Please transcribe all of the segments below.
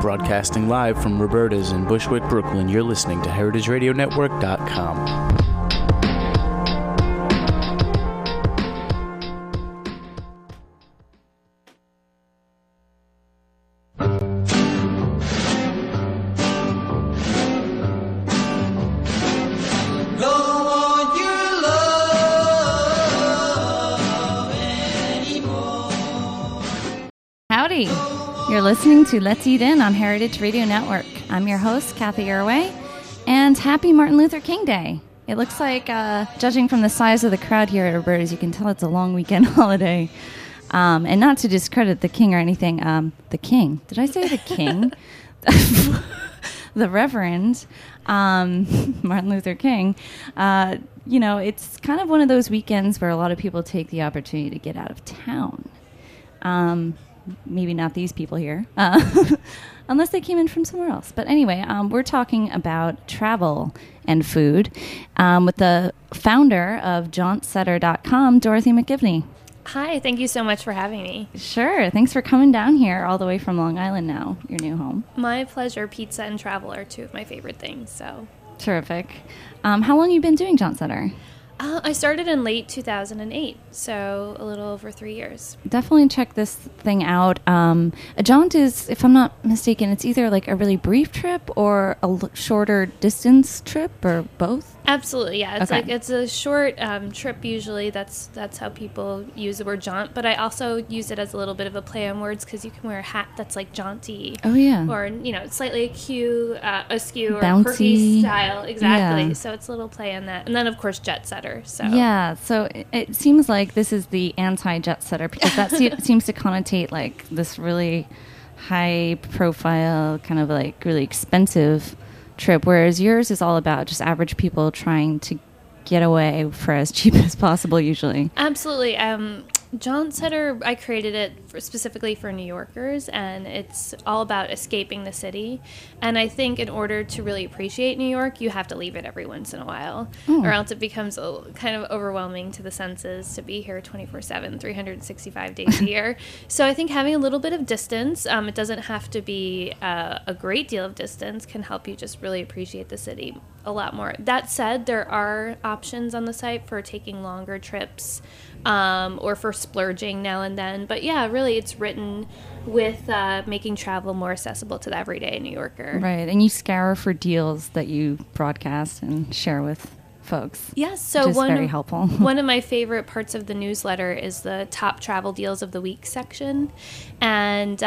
Broadcasting live from Roberta's in Bushwick, Brooklyn, you're listening to HeritageRadioNetwork.com. You're listening to Let's Eat In on Heritage Radio Network. I'm your host, Kathy Erway, and happy Martin Luther King Day. It looks like, judging from the size of the crowd here at Roberta's, you can tell it's a long weekend holiday. And not to discredit the king or anything, the king. Did I say the king? The Reverend Martin Luther King. You know, it's kind of one of those weekends where a lot of people take the opportunity to get out of town. Maybe not these people here, unless they came in from somewhere else. But anyway, we're talking about travel and food with the founder of jauntsetter.com, Dorothy McGivney. Hi, thank you so much for having me. Sure. Thanks for coming down here all the way from Long Island now, your new home. My pleasure. Pizza and travel are two of my favorite things. So terrific. How long have you been doing Jauntsetter? I started in late 2008, so a little over 3 years. Definitely check this thing out. A jaunt is, if I'm not mistaken, it's either like a really brief trip or a shorter distance trip or both? Absolutely, yeah. It's okay. Like it's a short trip usually. That's how people use the word jaunt, but I also use it as a little bit of a play on words because you can wear a hat that's like jaunty. Oh, yeah. Or, you know, slightly askew or bouncy. Quirky style. Exactly. Yeah. So it's a little play on that. And then, of course, jet setter. So. Yeah, so it seems like this is the anti-jet setter because that seems to connotate like this really high-profile, kind of like really expensive trip, whereas yours is all about just average people trying to get away for as cheap as possible usually. Absolutely. Jauntsetter, I created it specifically for New Yorkers, and it's all about escaping the city. And I think in order to really appreciate New York, you have to leave it every once in a while, or else it becomes kind of overwhelming to the senses to be here 24/7, 365 days a year. So I think having a little bit of distance, it doesn't have to be a great deal of distance, can help you just really appreciate the city a lot more. That said, there are options on the site for taking longer trips, or for splurging now and then. But yeah, really it's written with making travel more accessible to the everyday New Yorker. Right, and you scour for deals that you broadcast and share with folks. Yes, so which is very helpful. One of my favorite parts of the newsletter is the top travel deals of the week section, and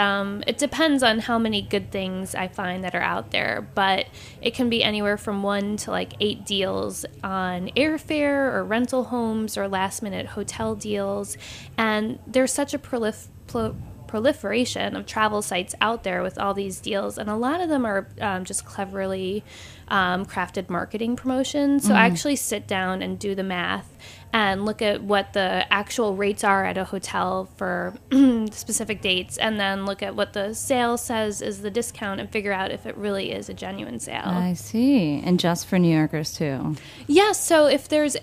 it depends on how many good things I find that are out there, but it can be anywhere from 1 to 8 deals on airfare or rental homes or last minute hotel deals, and there's such a proliferation of travel sites out there with all these deals, and a lot of them are just cleverly crafted marketing promotions. So I actually sit down and do the math and look at what the actual rates are at a hotel for specific dates, and then look at what the sale says is the discount and figure out if it really is a genuine sale. I see. And just for New Yorkers, too. Yes. Yeah, so if there's,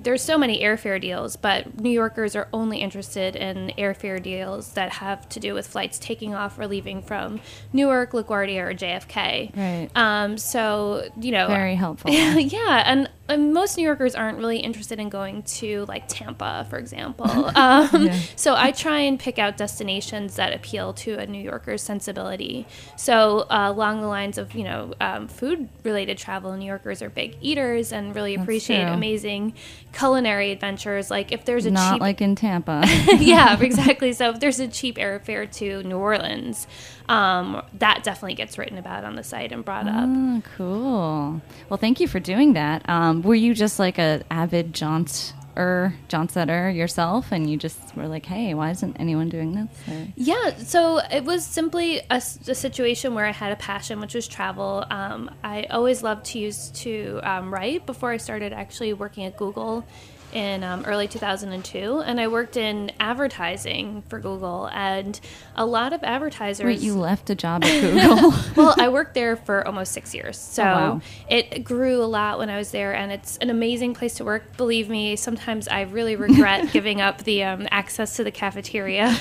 there's so many airfare deals, but New Yorkers are only interested in airfare deals that have to do with flights taking off or leaving from Newark, LaGuardia, or JFK. Right. So, you know. Very helpful. Yeah. And most New Yorkers aren't really interested in going to, like, Tampa, for example. Yeah. So I try and pick out destinations that appeal to a New Yorker's sensibility. So along the lines of, food-related travel, New Yorkers are big eaters and really appreciate amazing culinary adventures. Like, if there's a not cheap... like in Tampa. Yeah, exactly. So if there's a cheap airfare to New Orleans, that definitely gets written about on the site and brought up. Cool. Well, thank you for doing that. Were you just like an avid jauntsetter yourself, and you just were like, hey, why isn't anyone doing this? Or? Yeah, so it was simply a situation where I had a passion, which was travel. I always loved to write before I started actually working at Google. in early 2002, and I worked in advertising for Google, and a lot of advertisers... Wait, you left a job at Google? Well, I worked there for almost 6 years, so it grew a lot when I was there, and it's an amazing place to work. Believe me, sometimes I really regret giving up the access to the cafeteria.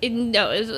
It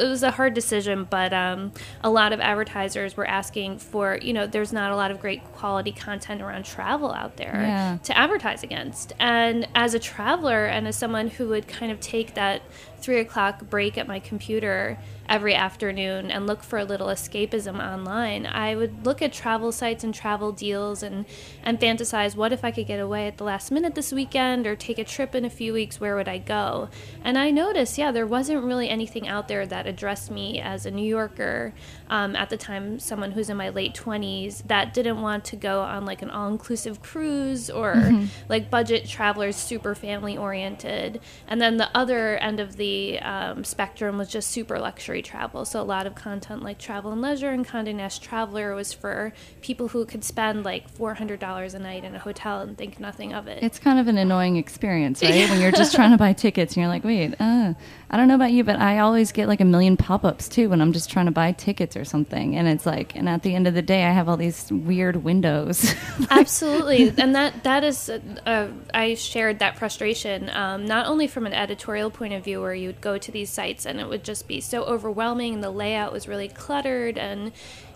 was a hard decision, but a lot of advertisers were asking for, there's not a lot of great quality content around travel out there to advertise against. And as a traveler and as someone who would kind of take that 3 o'clock break at my computer every afternoon and look for a little escapism online, I would look at travel sites and travel deals and fantasize, what if I could get away at the last minute this weekend or take a trip in a few weeks, where would I go? And I noticed, there wasn't really anything out there that addressed me as a New Yorker, at the time, someone who's in my late 20s, that didn't want to go on like an all-inclusive cruise or like budget travelers, super family-oriented. And then the other end of the spectrum was just super luxury travel. So a lot of content like Travel and Leisure and Condé Nast Traveler was for people who could spend like $400 a night in a hotel and think nothing of it. It's kind of an annoying experience, right? When you're just trying to buy tickets and you're like, wait, I don't know about you, but I always get like a million pop-ups too when I'm just trying to buy tickets or something. And it's like, and at the end of the day, I have all these weird windows. Absolutely. And that is, I shared that frustration, not only from an editorial point of view, where you would go to these sites and it would just be so overwhelming, and the layout was really cluttered, and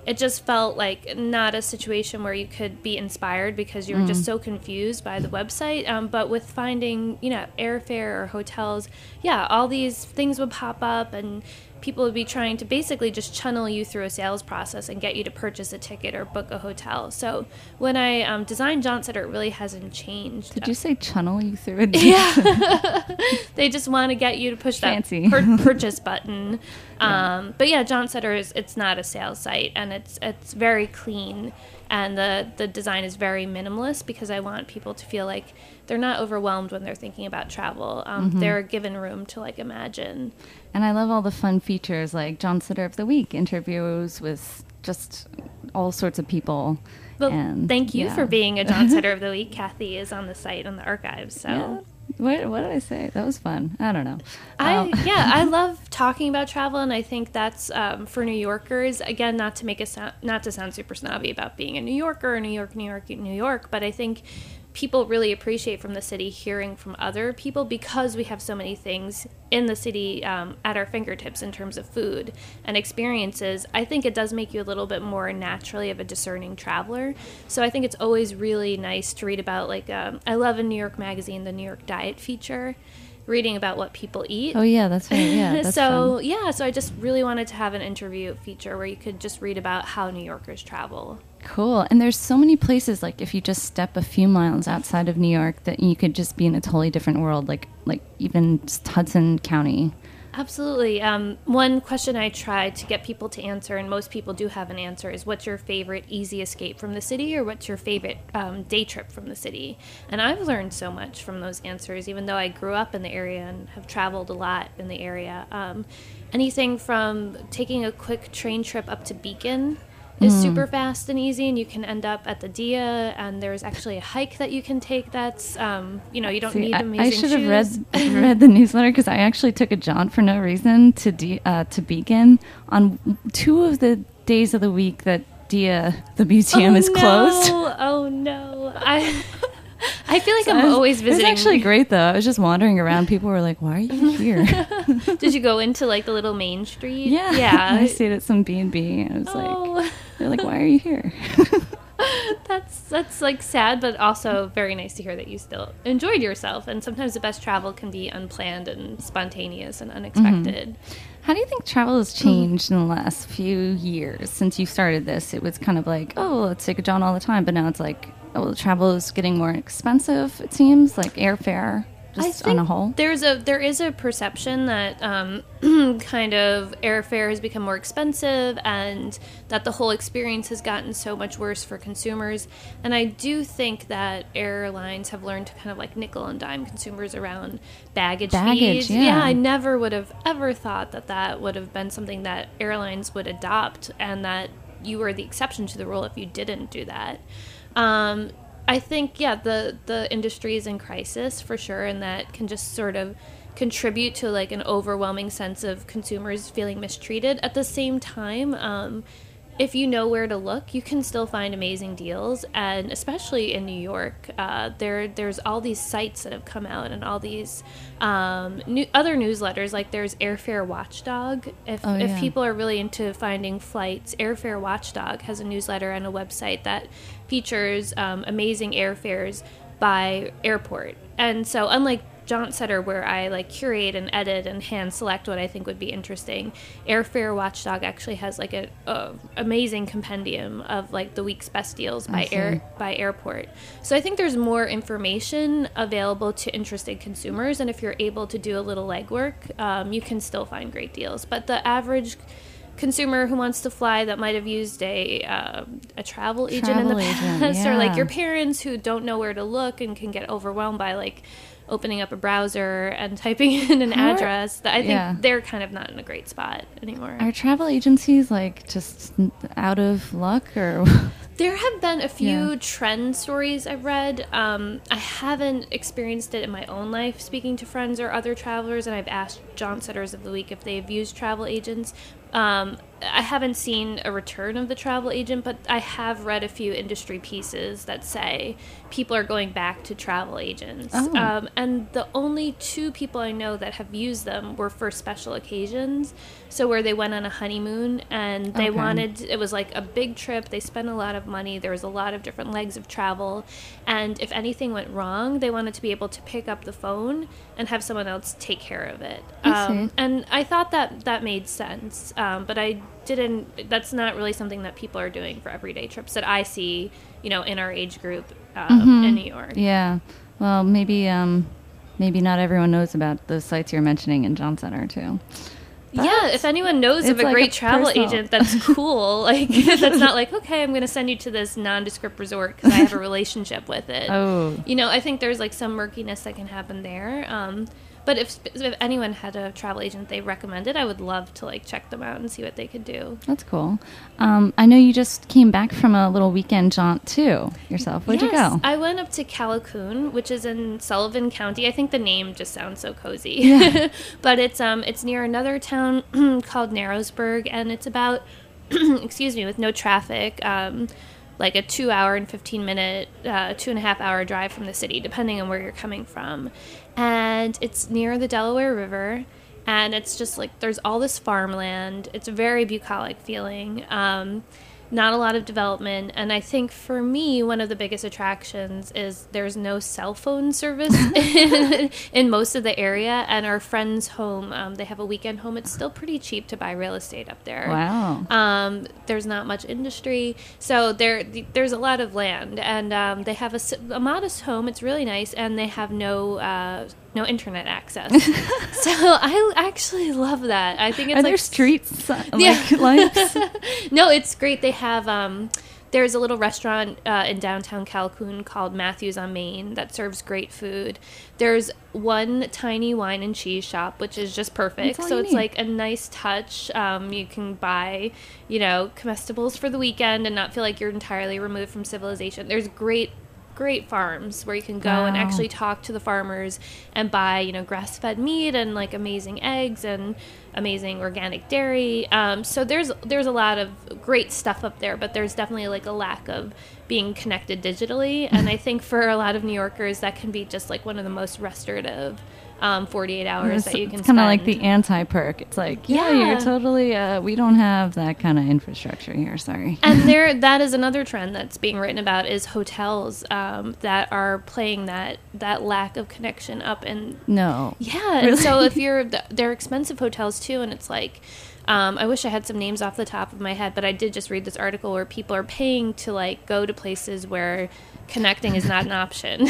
it just felt like not a situation where you could be inspired because you were just so confused by the website. But with finding, airfare or hotels, all these things would pop up, and people would be trying to basically just channel you through a sales process and get you to purchase a ticket or book a hotel. So when I designed Jauntsetter, it really hasn't changed. Did you say channel you through? Yeah. They just want to get you to push that purchase button. But Jauntsetter, it's not a sales site, and it's very clean. And the design is very minimalist because I want people to feel like they're not overwhelmed when they're thinking about travel. They're given room to like imagine. And I love all the fun features like Jauntsetter of the Week, interviews with just all sorts of people. Well, and, thank you for being a Jauntsetter of the Week. Kathy is on the site on the archives. So. Yeah. What did I say? That was fun. I don't know. I love talking about travel, and I think that's for New Yorkers. Again, not to sound super snobby about being a New Yorker, New York, but I think people really appreciate from the city hearing from other people, because we have so many things in the city at our fingertips in terms of food and experiences. I think it does make you a little bit more naturally of a discerning traveler. So I think it's always really nice to read about, like, I love in New York Magazine, the New York Diet feature, reading about what people eat. Oh, yeah, that's right. Yeah, that's fun. So I just really wanted to have an interview feature where you could just read about how New Yorkers travel. Cool. And there's so many places, like if you just step a few miles outside of New York, that you could just be in a totally different world, like even just Hudson County. Absolutely. One question I try to get people to answer, and most people do have an answer, is what's your favorite easy escape from the city, or what's your favorite day trip from the city? And I've learned so much from those answers, even though I grew up in the area and have traveled a lot in the area. Anything from taking a quick train trip up to Beacon is super fast and easy, and you can end up at the Dia, and there's actually a hike that you can take that's, you don't need amazing shoes. I should have read the newsletter, because I actually took a jaunt for no reason to Beacon on two of the days of the week that Dia, the museum, is closed. Oh, no. I feel like I'm always visiting. It was actually great, though. I was just wandering around. People were like, why are you here? Did you go into, like, the little main street? Yeah. I stayed at some B&B. I was like, they're like, why are you here? That's like sad, but also very nice to hear that you still enjoyed yourself. And sometimes the best travel can be unplanned and spontaneous and unexpected. How do you think travel has changed in the last few years since you started this? It was kind of like, oh, let's take a jaunt all the time. But now it's like, well, travel is getting more expensive, it seems, like airfare, just on a whole. There is a perception that kind of airfare has become more expensive, and that the whole experience has gotten so much worse for consumers. And I do think that airlines have learned to kind of like nickel and dime consumers around baggage fees. Yeah, I never would have ever thought that would have been something that airlines would adopt, and that you were the exception to the rule if you didn't do that. I think, yeah, the industry is in crisis for sure, and that can just sort of contribute to like an overwhelming sense of consumers feeling mistreated. At the same time, if you know where to look, you can still find amazing deals, and especially in New York, there's all these sites that have come out and all these other newsletters. Like there's Airfare Watchdog. If people are really into finding flights, Airfare Watchdog has a newsletter and a website that features amazing airfares by airport. And so unlike Jauntsetter, where I like curate and edit and hand select what I think would be interesting, Airfare Watchdog actually has like a amazing compendium of like the week's best deals by airport. So I think there's more information available to interested consumers, and if you're able to do a little legwork, you can still find great deals. But the average consumer who wants to fly that might have used a travel agent in the past, yeah, or like your parents who don't know where to look and can get overwhelmed by like opening up a browser and typing in an address, that I think they're kind of not in a great spot anymore. Are travel agencies like just out of luck, or? There have been a few trend stories I've read. I haven't experienced it in my own life speaking to friends or other travelers, and I've asked Jauntsetters of the Week if they've used travel agents. I haven't seen a return of the travel agent, but I have read a few industry pieces that say people are going back to travel agents. Oh. And the only two people I know that have used them were for special occasions, so where they went on a honeymoon and they wanted, it was like a big trip, they spent a lot of money, there was a lot of different legs of travel, and if anything went wrong, they wanted to be able to pick up the phone and have someone else take care of it. And I thought that made sense, but I didn't, that's not really something that people are doing for everyday trips that I see, you know, in our age group in New York. Yeah. Well, maybe not everyone knows about those sites you're mentioning in Jauntsetter too. But yeah, if anyone knows of a like great travel agent that's cool, like that's not like, okay, I'm going to send you to this nondescript resort because I have a relationship with it. Oh. You know, I think there's like some murkiness that can happen there. But if anyone had a travel agent they recommended, I would love to like check them out and see what they could do. That's cool. I know you just came back from a little weekend jaunt too yourself. Where'd you go? I went up to Callicoon, which is in Sullivan County. I think the name just sounds so cozy. Yeah. But it's near another town called Narrowsburg, and it's about with no traffic, like a 2 hour and 15 minute, 2.5 hour drive from the city, depending on where you're coming from. And it's near the Delaware River, and it's just like there's all this farmland. It's a very bucolic feeling, not a lot of development. And I think for me, one of the biggest attractions is there's no cell phone service in most of the area. And our friend's home, they have a weekend home. It's still pretty cheap to buy real estate up there. Wow. There's not much industry. So there's a lot of land. And they have a modest home. It's really nice. And they have no internet access. So I actually love that. I think it's Are there streets? No, it's great. They have, there's a little restaurant in downtown Callicoon called Matthews on Main that serves great food. There's one tiny wine and cheese shop, which is just perfect. So it's like a nice touch. You can buy, you know, comestibles for the weekend and not feel like you're entirely removed from civilization. There's great farms where you can go and actually talk to the farmers and buy, you know, grass-fed meat and like amazing eggs and amazing organic dairy. So there's a lot of great stuff up there, but there's definitely like a lack of being connected digitally. And I think for a lot of New Yorkers, that can be just like one of the most restorative 48 hours that you can spend. It's kind of like the anti-perk. It's like, you're totally, we don't have that kind of infrastructure here, sorry. And that is another trend that's being written about is hotels that are playing that lack of connection up. And no. Yeah, really? And so if they're expensive hotels too, and it's like, I wish I had some names off the top of my head, but I did just read this article where people are paying to like go to places where connecting is not an option.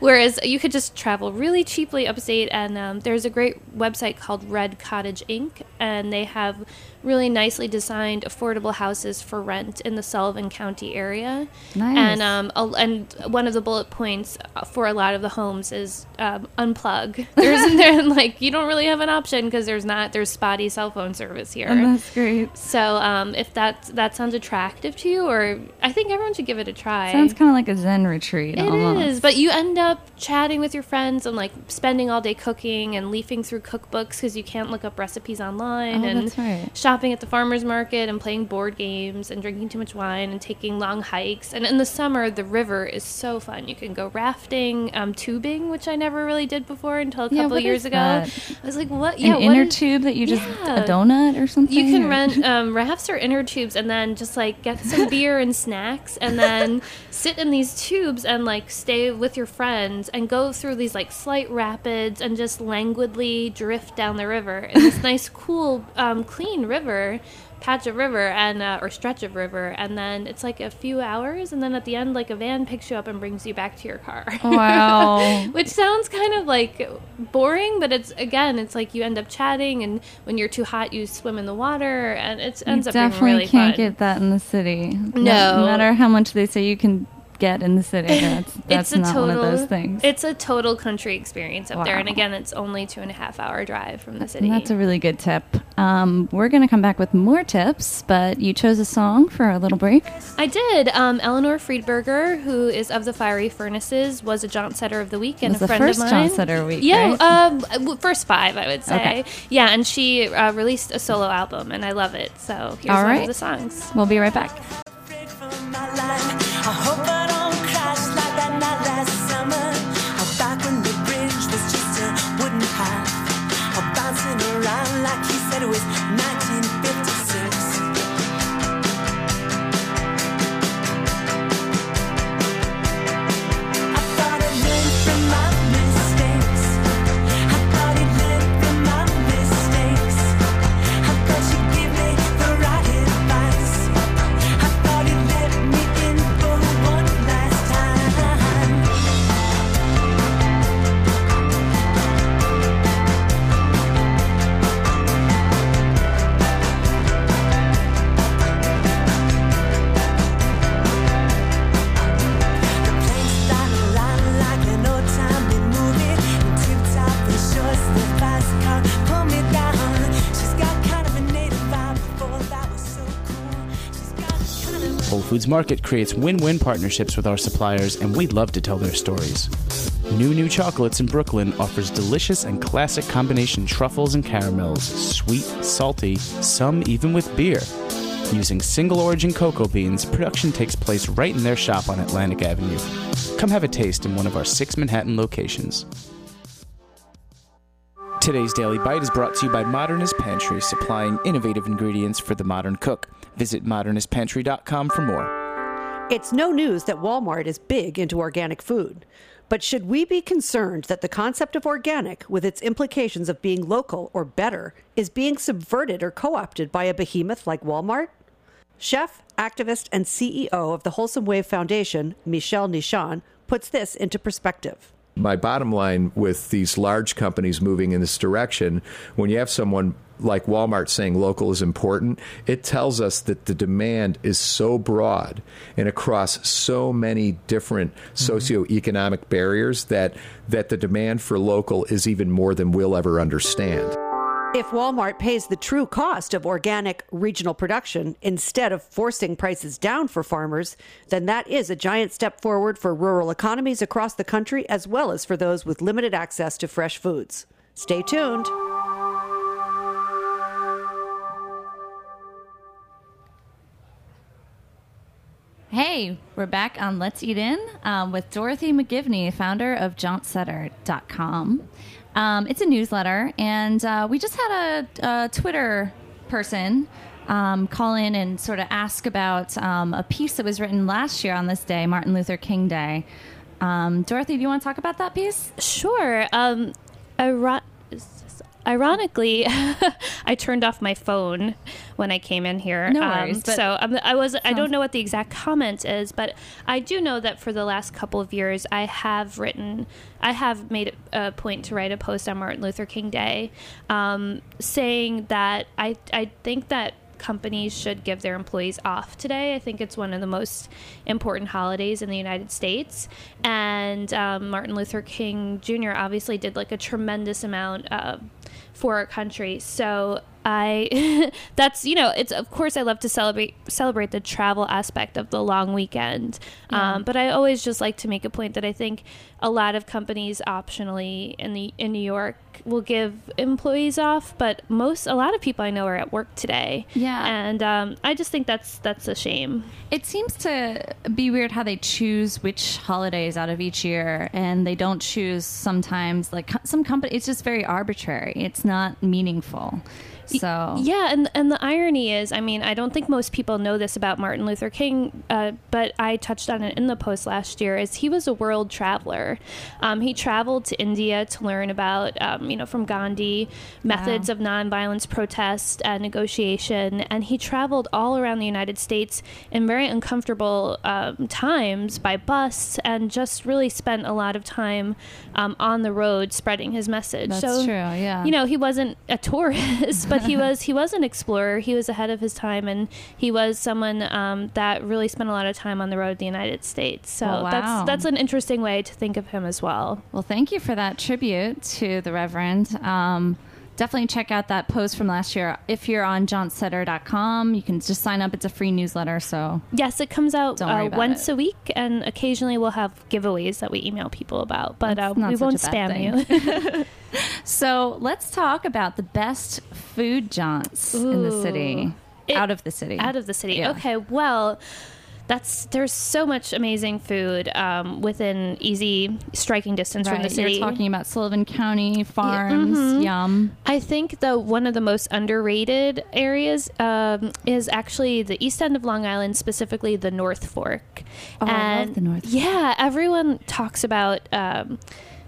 Whereas you could just travel really cheaply upstate. And there's a great website called Red Cottage Inc. and they have really nicely designed affordable houses for rent in the Sullivan County area. Nice. And and one of the bullet points for a lot of the homes is unplug. There's like you don't really have an option because there's spotty cell phone service here. And that's great. So if that sounds attractive to you, or I think everyone should give it a try. Sounds kind of like a Zen retreat. It almost is, but you end up chatting with your friends and like spending all day cooking and leafing through cookbooks because you can't look up recipes online. Oh, and that's right. Shopping at the farmer's market and playing board games and drinking too much wine and taking long hikes. And in the summer, the river is so fun. You can go rafting, tubing, which I never really did before until a couple years ago. I was like, what? Yeah, an inner tube that you just, a donut or something? You can rent rafts or inner tubes and then just like get some beer and snacks and then sit in these tubes and like stay with your friends and go through these like slight rapids and just languidly drift down the river in this nice, cool, clean patch of river and or stretch of river, and then it's like a few hours, and then at the end like a van picks you up and brings you back to your car. Wow. Which sounds kind of like boring, but it's like you end up chatting, and when you're too hot you swim in the water, and it ends up being really fun. You definitely can't get that in the city. No matter how much they say you can get in the city. That's not total, one of those things. It's a total country experience up there. And again, it's only 2.5 hour drive from the city. That's a really good tip. We're going to come back with more tips, but you chose a song for our little break. I did. Eleanor Friedberger, who is of the Fiery Furnaces, was a Jauntsetter of the Week and a friend of mine. It was the first Jauntsetter week, yeah, right? First five, I would say. Okay. Yeah, and she released a solo album, and I love it. So here's one of the songs. We'll be right back. I hope I don't crash like that night last summer. Or back when the bridge was just a wooden path. Or bouncing around like he said it was 1956. Foods Market creates win-win partnerships with our suppliers, and we'd love to tell their stories. New Chocolates in Brooklyn offers delicious and classic combination truffles and caramels, sweet, salty, some even with beer. Using single-origin cocoa beans, production takes place right in their shop on Atlantic Avenue. Come have a taste in one of our 6 Manhattan locations. Today's Daily Bite is brought to you by Modernist Pantry, supplying innovative ingredients for the modern cook. Visit modernistpantry.com for more. It's no news that Walmart is big into organic food. But should we be concerned that the concept of organic, with its implications of being local or better, is being subverted or co-opted by a behemoth like Walmart? Chef, activist, and CEO of the Wholesome Wave Foundation, Michel Nishan, puts this into perspective. My bottom line with these large companies moving in this direction, when you have someone like Walmart saying local is important, it tells us that the demand is so broad and across so many different socioeconomic barriers that the demand for local is even more than we'll ever understand. If Walmart pays the true cost of organic regional production instead of forcing prices down for farmers, then that is a giant step forward for rural economies across the country, as well as for those with limited access to fresh foods. Stay tuned. Hey, we're back on Let's Eat In with Dorothy McGivney, founder of jauntsetter.com. It's a newsletter, and we just had a Twitter person call in and sort of ask about a piece that was written last year on this day, Martin Luther King Day. Dorothy, do you want to talk about that piece? Sure. Ironically, I turned off my phone when I came in here. No worries. I don't know what the exact comment is, but I do know that for the last couple of years, I have made a point to write a post on Martin Luther King Day, saying that I think that companies should give their employees off today. I think it's one of the most important holidays in the United States. And Martin Luther King Jr. obviously did like a tremendous amount for our country. So that's, you know, it's, of course I love to celebrate the travel aspect of the long weekend. Yeah. But I always just like to make a point that I think a lot of companies optionally in New York will give employees off, but a lot of people I know are at work today. Yeah. And I just think that's a shame. It seems to be weird how they choose which holidays out of each year, and they don't choose sometimes, like some company, it's just very arbitrary. It's not meaningful. So yeah, and the irony is, I mean, I don't think most people know this about Martin Luther King, but I touched on it in the post last year, is he was a world traveler. He traveled to India to learn about, from Gandhi, methods of nonviolence protest and negotiation, and he traveled all around the United States in very uncomfortable times by bus, and just really spent a lot of time on the road spreading his message. That's true, yeah. You know, he wasn't a tourist, but he was an explorer. He was ahead of his time, and he was someone that really spent a lot of time on the road in the United States. So that's an interesting way to think of him as well. Well, thank you for that tribute to the Reverend. Definitely check out that post from last year. If you're on jauntsetter.com, you can just sign up. It's a free newsletter. So yes, it comes out once a week, and occasionally we'll have giveaways that we email people about, but we won't spam you. So let's talk about the best food jaunts in the city. Out of the city. Out of the city. Yeah. Okay, well... There's so much amazing food within easy striking distance from the city. You're talking about Sullivan County, farms, yum. I think one of the most underrated areas is actually the east end of Long Island, specifically the North Fork. Oh, I love the North Fork. Yeah, everyone talks about...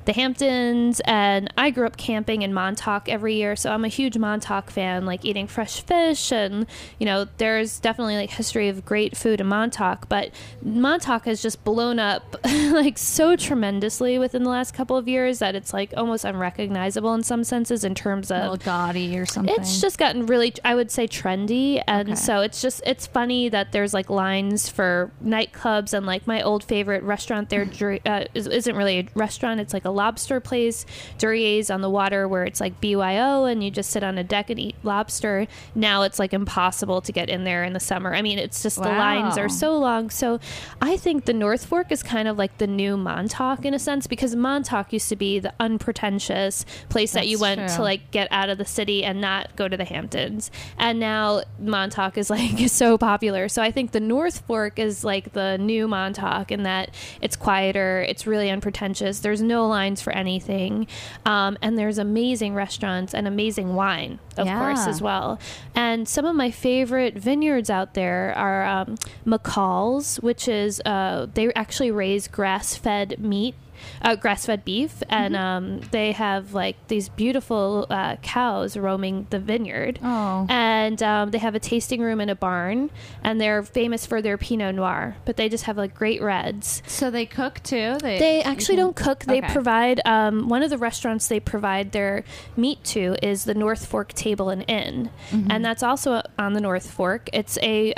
the Hamptons, and I grew up camping in Montauk every year, so I'm a huge Montauk fan, like eating fresh fish, and you know, there's definitely like history of great food in Montauk, but Montauk has just blown up like so tremendously within the last couple of years that it's like almost unrecognizable in some senses in terms of gaudy or something. It's just gotten really, I would say, trendy, and so it's funny that there's like lines for nightclubs, and like my old favorite restaurant there isn't really a restaurant, it's like a lobster place, Duryea's on the water, where it's like BYO and you just sit on a deck and eat lobster. Now it's like impossible to get in there in the summer. I mean, it's just the lines are so long. So I think the North Fork is kind of like the new Montauk in a sense, because Montauk used to be the unpretentious place that you went to like get out of the city and not go to the Hamptons. And now Montauk is like so popular. So I think the North Fork is like the new Montauk in that it's quieter, it's really unpretentious. There's no lines for anything, and there's amazing restaurants and amazing wine, of course, as well. And some of my favorite vineyards out there are McCall's, which is they actually raise grass-fed beef, and they have like these beautiful cows roaming the vineyard, and they have a tasting room in a barn, and they're famous for their Pinot Noir, but they just have like great reds. So they cook too? They actually don't cook. They provide, one of the restaurants they provide their meat to is the North Fork Table and Inn, and that's also on the North Fork. It's a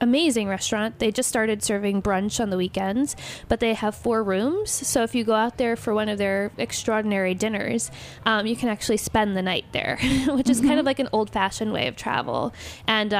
amazing restaurant. They just started serving brunch on the weekends, but they have 4 rooms, so if you go out there for one of their extraordinary dinners, you can actually spend the night there, which is kind of like an old-fashioned way of travel. And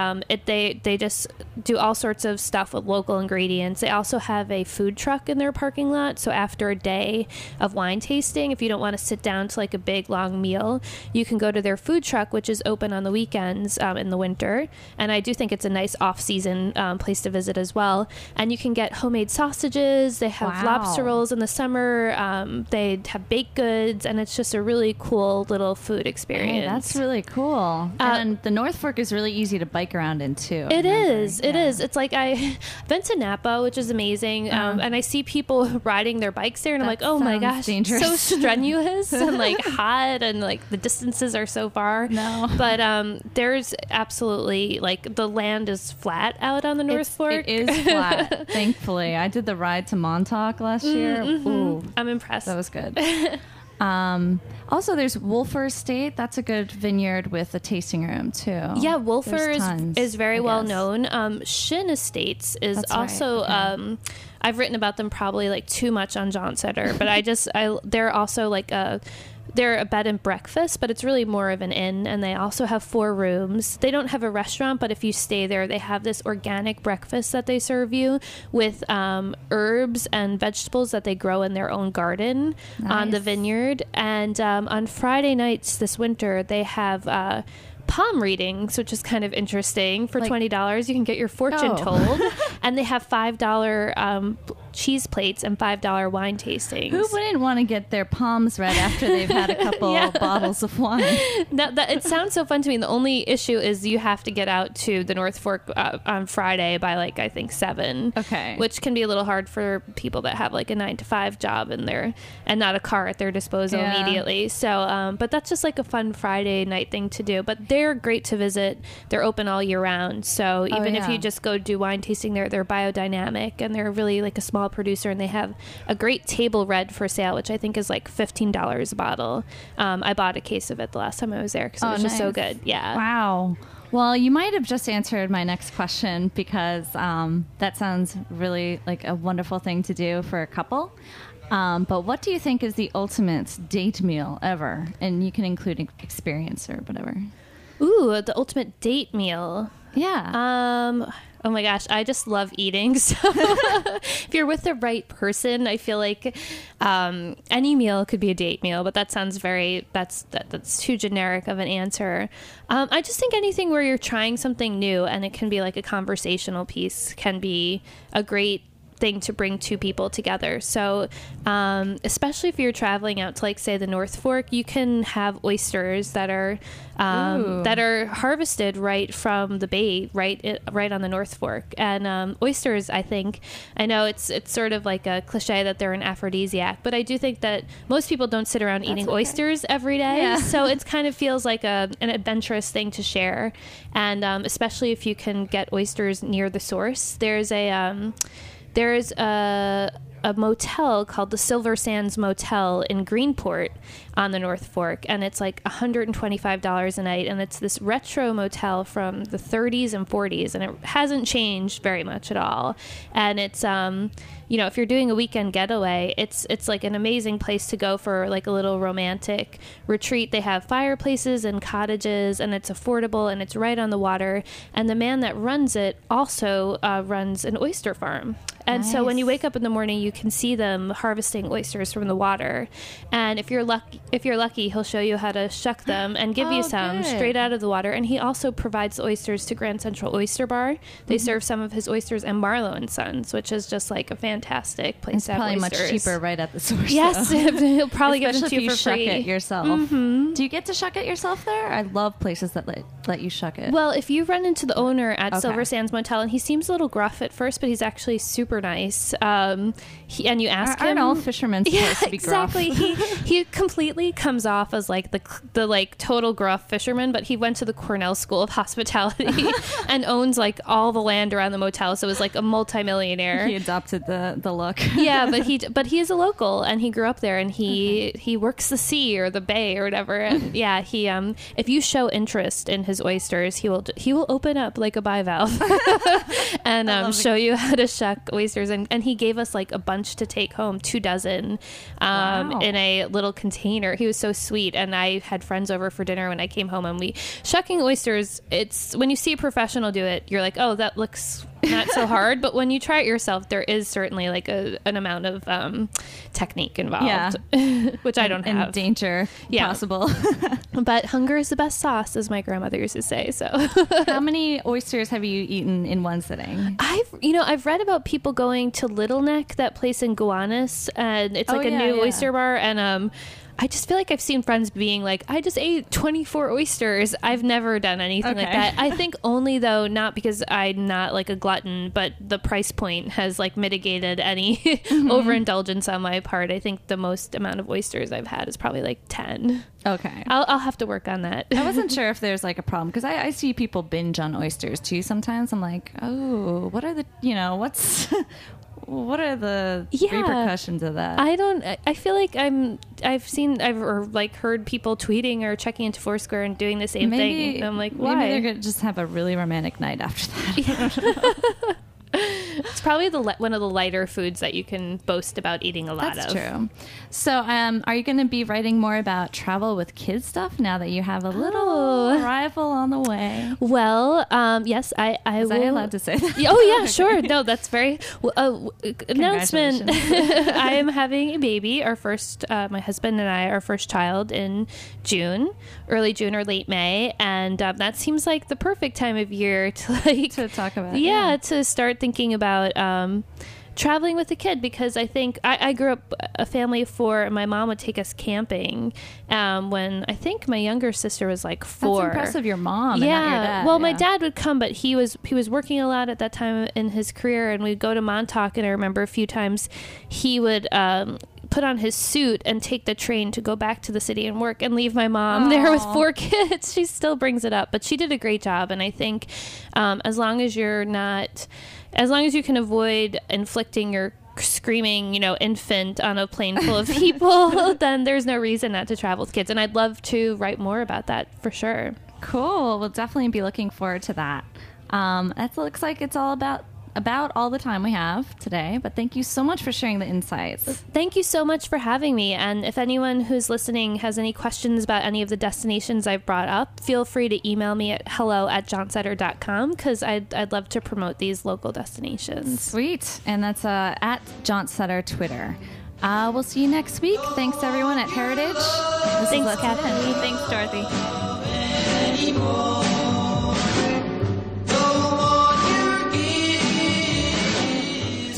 they just do all sorts of stuff with local ingredients. They also have a food truck in their parking lot. So after a day of wine tasting, if you don't want to sit down to like a big long meal, you can go to their food truck, which is open on the weekends in the winter. And I do think it's a nice off-season place to visit as well. And you can get homemade sausages. They have lobster rolls in the summer. summer. They have baked goods, and it's just a really cool little food experience. Hey, that's really cool. And the North Fork is really easy to bike around in, too. It is. It's like I've been to Napa, which is amazing, and I see people riding their bikes there, and I'm like, oh my gosh, dangerous. So strenuous and like hot, and like the distances are so far. No. But there's absolutely, like, the land is flat out on the North Fork. It is flat, thankfully. I did the ride to Montauk last year. Mm-hmm. Ooh, I'm impressed. That was good. Also, there's Wolfer Estate. That's a good vineyard with a tasting room, too. Yeah, Wolfer is very well known. Shin Estates is I've written about them probably, like, too much on Jauntsetter, but they're also, like, they're a bed and breakfast, but it's really more of an inn, and they also have 4 rooms. They don't have a restaurant, but if you stay there, they have this organic breakfast that they serve you with herbs and vegetables that they grow in their own garden on the vineyard. And on Friday nights this winter, they have palm readings, which is kind of interesting. For $20, you can get your fortune told, and they have $5 cheese plates and $5 wine tastings. Who wouldn't want to get their palms read after they've had a couple bottles of wine? It sounds so fun to me. The only issue is you have to get out to the North Fork on Friday by, like, I think 7. Okay. Which can be a little hard for people that have, like, a 9-to-5 job in there and not a car at their disposal immediately. So, but that's just like a fun Friday night thing to do. But they're great to visit. They're open all year round. So even if you just go do wine tasting, they're biodynamic, and they're really like a small producer, and they have a great table red for sale, which I think is like $15 a bottle. I bought a case of it the last time I was there because it was just so good. Yeah. Wow. Well, you might have just answered my next question, because that sounds really like a wonderful thing to do for a couple. But what do you think is the ultimate date meal ever? And you can include experience or whatever. Ooh, the ultimate date meal. Yeah. Oh my gosh, I just love eating. So if you're with the right person, I feel like any meal could be a date meal, but that sounds that's too generic of an answer. I just think anything where you're trying something new and it can be like a conversational piece can be a great thing to bring two people together. So especially if you're traveling out to, like, say the North Fork, you can have oysters that are harvested right from the bay right on the North Fork. And oysters, I know it's sort of like a cliche that they're an aphrodisiac, but I do think that most people don't sit around eating oysters every day. Yeah. So it kind of feels like an adventurous thing to share. And especially if you can get oysters near the source. There's a motel called the Silver Sands Motel in Greenport on the North Fork, and it's like $125 a night, and it's this retro motel from the 30s and 40s, and it hasn't changed very much at all. And it's if you're doing a weekend getaway, it's like an amazing place to go for like a little romantic retreat. They have fireplaces and cottages, and it's affordable, and it's right on the water. And the man that runs it also runs an oyster farm. And so when you wake up in the morning, you can see them harvesting oysters from the water. And if you're lucky, he'll show you how to shuck them and give you some straight out of the water. And he also provides oysters to Grand Central Oyster Bar. They serve some of his oysters and Marlowe and Sons, which is just like a fantastic place to have oysters. It's probably much cheaper right at the source. Yes, he'll probably give it to you for free. Especially if you shuck it yourself. Mm-hmm. Do you get to shuck it yourself there? I love places that let you shuck it. Well, if you run into the owner at Silver Sands Motel, and he seems a little gruff at first, but he's actually super nice. And you ask him, all fishermen supposed to be gruff? Yeah, exactly. He completely comes off as like the like total gruff fisherman, but he went to the Cornell School of Hospitality and owns like all the land around the motel, so was like a multimillionaire. He adopted the look. Yeah, but he is a local, and he grew up there, and he works the sea or the bay or whatever. And yeah, he if you show interest in his oysters, he will open up like a bivalve and show you how to shuck oysters. And he gave us like a bunch to take home, 2 dozen in a little container. He was so sweet, and I had friends over for dinner when I came home, and we shucking oysters. It's when you see a professional do it, you're like, oh, that looks not so hard, but when you try it yourself, there is certainly like an amount of technique involved, which I don't have. And danger possible. But hunger is the best sauce, as my grandmother used to say. So, how many oysters have you eaten in one sitting? I've read about people going to Little Neck, that place in Gowanus, and it's new oyster bar. And I just feel like I've seen friends being like, I just ate 24 oysters. I've never done anything like that. I think only though, not because I'm not like a glutton, but the price point has like mitigated any overindulgence on my part. I think the most amount of oysters I've had is probably like 10. Okay. I'll have to work on that. I wasn't sure if there's like a problem because I see people binge on oysters too sometimes. I'm like, oh, what are the, what are the repercussions of that? I feel like I've heard people tweeting or checking into Foursquare and doing the same thing. And I'm like, why? Maybe they're going to just have a really romantic night after that. It's probably one of the lighter foods that you can boast about eating a lot of. That's true. So are you going to be writing more about travel with kids stuff now that you have a little arrival on the way? Well, yes, I will. Am I allowed to say that? Oh, yeah, sure. No, that's very... announcement. I am having a baby, my husband and I, our first child in June, early June or late May. And that seems like the perfect time of year to talk about. Yeah, to start thinking about traveling with a kid, because I think I grew up a family of four, and my mom would take us camping when I think my younger sister was like 4. That's impressive, your mom. Yeah. And not your dad. Well, my dad would come, but he was working a lot at that time in his career, and we'd go to Montauk, and I remember a few times he would put on his suit and take the train to go back to the city and work, and leave my mom there with 4 kids. She still brings it up, but she did a great job. And I think as long as you can avoid inflicting your screaming, infant on a plane full of people, then there's no reason not to travel with kids. And I'd love to write more about that for sure. Cool. We'll definitely be looking forward to that. That looks like it's all about all the time we have today, but thank you so much for sharing the insights. Thank you so much for having me. And if anyone who's listening has any questions about any of the destinations I've brought up, feel free to email me at hello@jauntsetter.com, because I'd love to promote these local destinations. Sweet. And that's at Jauntsetter Twitter. We'll see you next week. Thanks everyone at Heritage. Thanks Kathy. Thanks Dorothy.